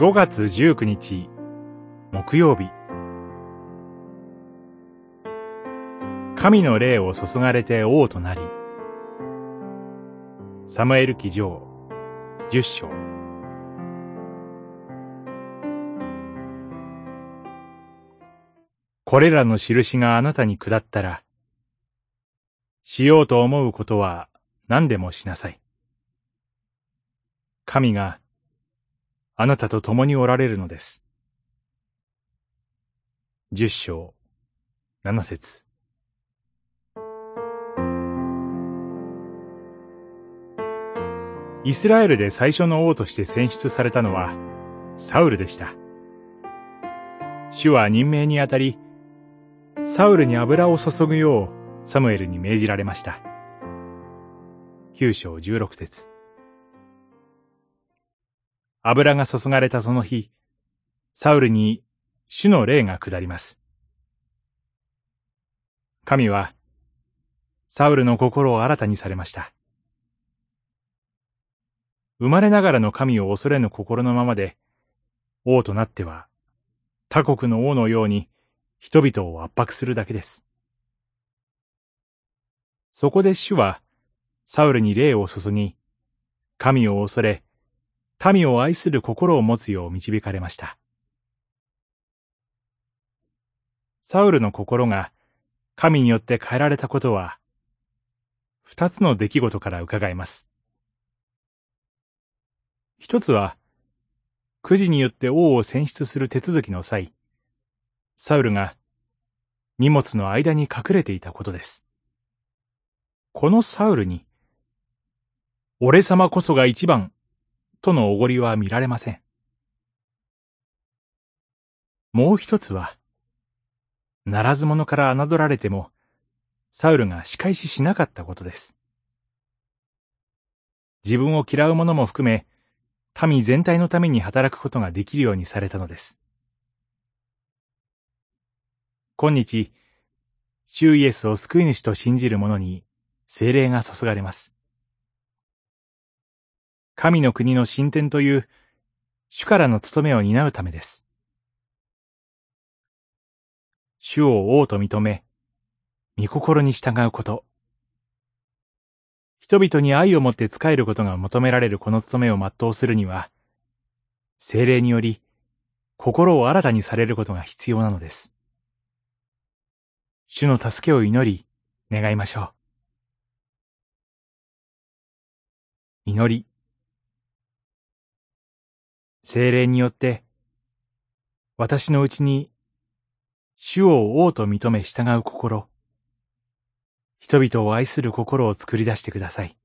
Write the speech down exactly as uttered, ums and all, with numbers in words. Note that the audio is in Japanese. ごがつじゅうくにち木曜日、神の霊を注がれて王となり、サムエル記上じゅっしょう。これらの印があなたに下ったら、しようと思うことは何でもしなさい。神があなたと共におられるのです。十章七節。イスラエルで最初の王として選出されたのはサウルでした。主は任命にあたり、サウルに油を注ぐようサムエルに命じられました。九章十六節。油が注がれたその日、サウルに主の霊が下ります。神は、サウルの心を新たにされました。生まれながらの神を恐れぬ心のままで、王となっては、他国の王のように人々を圧迫するだけです。そこで主は、サウルに霊を注ぎ、神を恐れ、民を愛する心を持つよう導かれました。サウルの心が神によって変えられたことは、二つの出来事から伺えます。一つは、くじによって王を選出する手続きの際、サウルが荷物の間に隠れていたことです。このサウルに、俺様こそが一番、とのおごりは見られません。もう一つは、ならず者から侮られても、サウルが仕返ししなかったことです。自分を嫌う者も含め、民全体のために働くことができるようにされたのです。今日、主イエスを救い主と信じる者に聖霊が注がれます。神の国の進展という主からの務めを担うためです。主を王と認め、御心に従うこと。人々に愛を持って仕えることが求められるこの務めを全うするには、聖霊により心を新たにされることが必要なのです。主の助けを祈り、願いましょう。祈り。聖霊によって、私のうちに、主を王と認め従う心、人々を愛する心を作り出してください。